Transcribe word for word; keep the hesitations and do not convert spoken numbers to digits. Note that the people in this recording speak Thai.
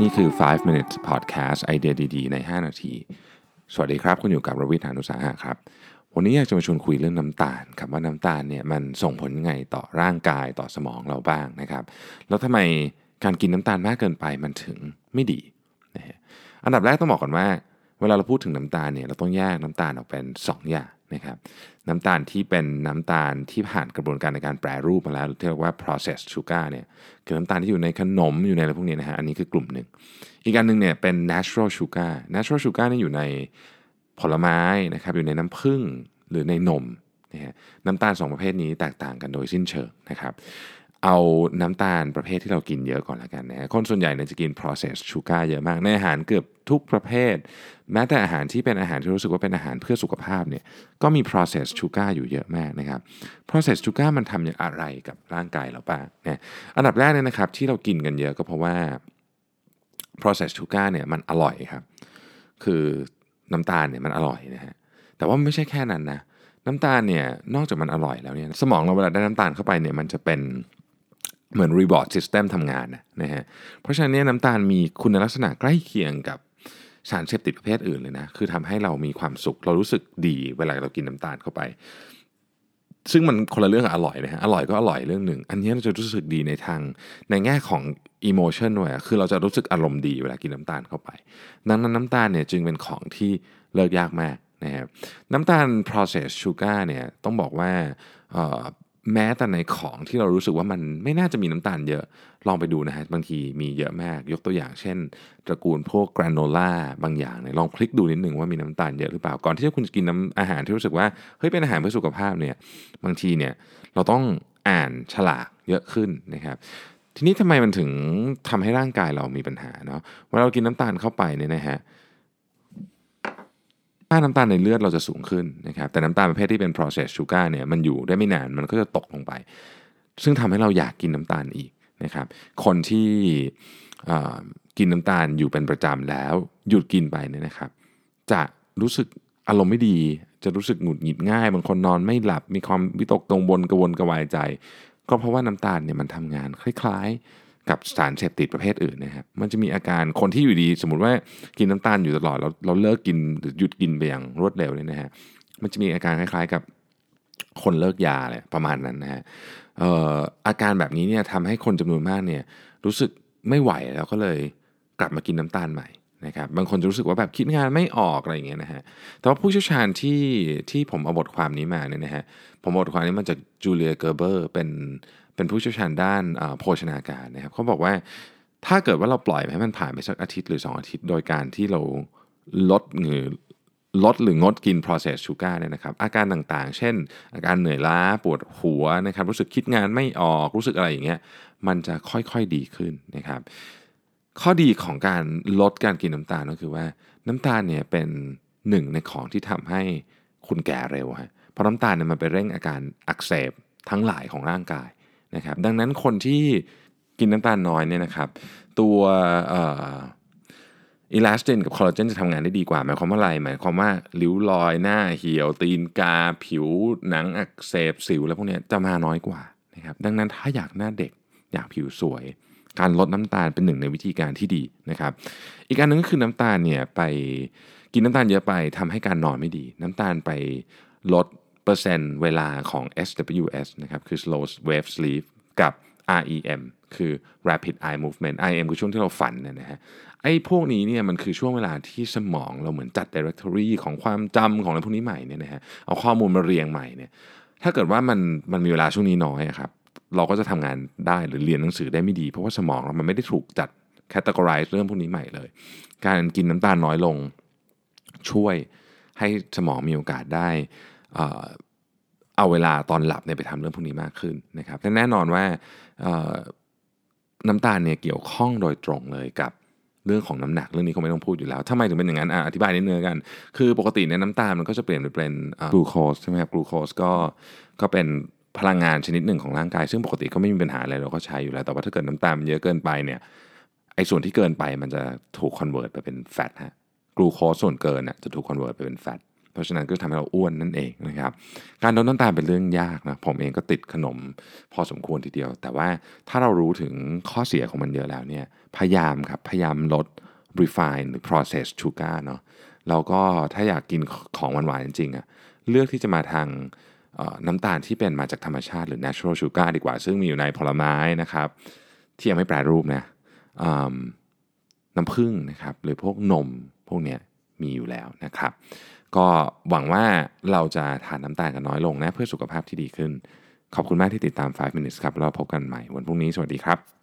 นี่คือไฟว์ minutes podcast ไอเดียดีๆในห้านาทีสวัสดีครับคุณอยู่กับรวิทย์ หาญอุตสาหะครับวันนี้อยากจะมาชวนคุยเรื่องน้ำตาลครับว่าน้ำตาลเนี่ยมันส่งผลยังไงต่อร่างกายต่อสมองเราบ้างนะครับแล้วทำไมการกินน้ำตาลมากเกินไปมันถึงไม่ดีนะฮะอันดับแรกต้องบอกก่อนว่าเวลาเราพูดถึงน้ำตาลเนี่ยเราต้องแยกน้ำตาลออกเป็นสองอย่างนะครับน้ำตาลที่เป็นน้ำตาลที่ผ่านกระบวนการในการแปรรูปมาแล้วที่เรียกว่า processed sugar เนี่ยคือน้ำตาลที่อยู่ในขนมอยู่ในอะไรพวกนี้นะฮะอันนี้คือกลุ่มหนึ่งอีกอันนึงเนี่ยเป็น natural sugar natural sugar นี่อยู่ในผลไม้นะครับอยู่ในน้ำผึ้งหรือในนมนะฮะน้ำตาลสองประเภทนี้แตกต่างกันโดยสิ้นเชิงนะครับเอาน้ำตาลประเภทที่เรากินเยอะก่อนละกันนะคนส่วนใหญ่เนี่ยจะกิน processed sugar เยอะมากในอาหารเกือบทุกประเภทแม้แต่อาหารที่เป็นอาหารที่รู้สึกว่าเป็นอาหารเพื่อสุขภาพเนี่ยก็มี processed sugar อยู่เยอะมากนะครับ processed sugar มันทำอย่างอะไรกับร่างกายเราบ้างนะอันดับแรกเนี่ยนะครับที่เรากินกันเยอะก็เพราะว่า processed sugar เนี่ยมันอร่อยครับคือน้ำตาลเนี่ยมันอร่อยนะฮะแต่ว่าไม่ใช่แค่นั้นนะน้ำตาลเนี่ยนอกจากมันอร่อยแล้วเนี่ยสมองเราเวลาได้น้ำตาลเข้าไปเนี่ยมันจะเป็นเหมือน Reward System ทำงานนะฮะเพราะฉะนั้นเนี่ยน้ำตาลมีคุณลักษณะใกล้เคียงกับสารเสพติดประเภทอื่นเลยนะคือทำให้เรามีความสุขเรารู้สึกดีเวลาเรากินน้ำตาลเข้าไปซึ่งมันคนละเรื่องกับอร่อยนะฮะอร่อยก็อร่อยเรื่องหนึ่งอันนี้เราจะรู้สึกดีในทางในแง่ของ emotion ด้วยคือเราจะรู้สึกอารมณ์ดีเวลากินน้ำตาลเข้าไปดังนั้นน้ำตาลเนี่ยจึงเป็นของที่เลิกยากมากนะครับน้ำตาล processed sugar เนี่ยต้องบอกว่าแม้แต่ในของที่เรารู้สึกว่ามันไม่น่าจะมีน้ำตาลเยอะลองไปดูนะฮะบางทีมีเยอะมากยกตัวอย่างเช่นตระกูลพวกกราโนล่าบางอย่างเนี่ยลองคลิกดูนิดนึงว่ามีน้ำตาลเยอะหรือเปล่าก่อนที่จะคุณกินน้ำอาหารที่รู้สึกว่าเฮ้ยเป็นอาหารเพื่อสุขภาพเนี่ยบางทีเนี่ยเราต้องอ่านฉลากเยอะขึ้นนะครับทีนี้ทำไมมันถึงทำให้ร่างกายเรามีปัญหาเนาะเวลาเรากินน้ำตาลเข้าไปเนี่ยนะฮะค่าน้ำตาลในเลือดเราจะสูงขึ้นนะครับแต่น้ำตาลประเภทที่เป็น processed sugar เนี่ยมันอยู่ได้ไม่นานมันก็จะตกลงไปซึ่งทำให้เราอยากกินน้ำตาลอีกนะครับคนที่กินน้ำตาลอยู่เป็นประจำแล้วหยุดกินไปเนี่ยนะครับจะรู้สึกอารมณ์ไม่ดีจะรู้สึกหงุดหงิดง่ายบางคนนอนไม่หลับมีความวิตกกังวลกระวนกระวายใจก็เพราะว่าน้ำตาลเนี่ยมันทำงานคล้ายๆกับสารเสพติดประเภทอื่นนะครับมันจะมีอาการคนที่อยู่ดีสมมติว่ากินน้ำตาลอยู่ตลอดแล้วเราเลิกกินหรือหยุดกินไปอย่างรวดเร็วเนี่ยนะฮะมันจะมีอาการคล้ายๆกับคนเลิกยาเลยประมาณนั้นนะฮะ เอ่อ อาการแบบนี้เนี่ยทำให้คนจำนวนมากเนี่ยรู้สึกไม่ไหวแล้วก็เลยกลับมากินน้ำตาลใหม่นะครับบางคนจะรู้สึกว่าแบบคิดงานไม่ออกอะไรอย่างเงี้ยนะฮะแต่ว่าผู้เชี่ยวชาญที่ที่ผมเอาบทความนี้มาเนี่ยนะฮะผมบทความนี้มาจากจูเลียเกอร์เบอร์เป็นเป็นผู้เชี่ยวชาญด้านโภชนาการนะครับเขาบอกว่าถ้าเกิดว่าเราปล่อยให้มันผ่านไปสักอาทิตย์หรือสองอาทิตย์โดยการที่เราลดหรือลดหรืองดกิน processed sugar เนี่ยนะครับอาการต่างๆเช่นอาการเหนื่อยล้าปวดหัวนะครับรู้สึกคิดงานไม่ออกรู้สึกอะไรอย่างเงี้ยมันจะค่อยๆดีขึ้นนะครับข้อดีของการลดการกินน้ำตาลก็คือว่าน้ำตาลเนี่ยเป็นหนึ่งในของที่ทำให้คุณแก่เร็วฮะเพราะน้ำตาลเนี่ยมันไปเร่งอาการอักเสบทั้งหลายของร่างกายนะครับดังนั้นคนที่กินน้ำตาลน้อยเนี่ยนะครับตัวเอ่ออีลาสตินกับคอลลาเจนจะทำงานได้ดีกว่าหมายความว่าอะไรหมายความว่าริ้วรอยหน้าเหี่ยวตีนกาผิวหนังอักเสบสิวแล้วพวกนี้จะมาน้อยกว่านะครับดังนั้นถ้าอยากหน้าเด็กอยากผิวสวยการลดน้ำตาลเป็นหนึ่งในวิธีการที่ดีนะครับอีกอันนึงก็คือน้ำตาลเนี่ยไปกินน้ำตาลเยอะไปทำให้การนอนไม่ดีน้ำตาลไปลดเปอร์เซ็นต์เวลาของ เอส ดับเบิลยู เอส นะครับคือ slow wave sleep กับ อาร์ อี เอ็ม คือ rapid eye movement อาร์ อี เอ็ม คือช่วงที่เราฝันนะฮะไอ้พวกนี้เนี่ยมันคือช่วงเวลาที่สมองเราเหมือนจัด directory ของความจำของอะไรพวกนี้ใหม่เนี่ยนะฮะเอาข้อมูลมาเรียงใหม่เนี่ยถ้าเกิดว่ามันมันมีเวลาช่วงนี้น้อยครับเราก็จะทำงานได้หรือเรียนหนังสือได้ไม่ดีเพราะว่าสมองเรามันไม่ได้ถูกจัด categorize เรื่องพวกนี้ใหม่เลยการกินน้ำตาลน้อยลงช่วยให้สมองมีโอกาสได้เอาเวลาตอนหลับเนี่ยไปทำเรื่องพวกนี้มากขึ้นนะครับแต่แน่นอนว่าน้ำตาลเนี่ยเกี่ยวข้องโดยตรงเลยกับเรื่องของน้ำหนักเรื่องนี้คงไม่ต้องพูดอยู่แล้วทำไมถึงเป็นอย่างนั้น อ, อธิบายนิดนึงกันคือปกติเนี่ยน้ำตาลมันก็จะเปลี่ยนไปเป็นกลูโคสใช่ไหมครับกลูโคสก็ก็เป็นพลังงานชนิดหนึ่งของร่างกายซึ่งปกติก็ไม่มีปัญหาอะไรเราก็ใช้อยู่แล้วแต่ว่าถ้าเกิดน้ำตาลเยอะเกินไปเนี่ยไอ้ส่วนที่เกินไปมันจะถูกคอนเวิร์ตไปเป็นแฟตฮะกลูโคสส่วนเกินน่ะจะถูกคอนเวิร์ตไปเป็นแฟต เพราะฉะนั้นก็ทำให้เราอ้วนนั่นเองนะครับการลดน้ำตาลเป็นเรื่องยากนะผมเองก็ติดขนมพอสมควรทีเดียวแต่ว่าถ้าเรารู้ถึงข้อเสียของมันเยอะแล้วเนี่ยพยายามครับพยายามลด refine หรือ processed sugar เนาะแล้วก็ถ้าอยากกินของหวานๆจริงๆอ่ะเลือกที่จะมาทางน้ำตาลที่เป็นมาจากธรรมชาติหรือ natural sugar ดีกว่าซึ่งมีอยู่ในผลไม้นะครับที่ยังไม่แปรรูปนะน้ำผึ้งนะครับหรือพวกนมพวกเนี้ยมีอยู่แล้วนะครับก็หวังว่าเราจะทานน้ำตาลกันน้อยลงนะเพื่อสุขภาพที่ดีขึ้นขอบคุณมากที่ติดตามไฟว์ minutes ครับเราพบกันใหม่วันพรุ่งนี้สวัสดีครับ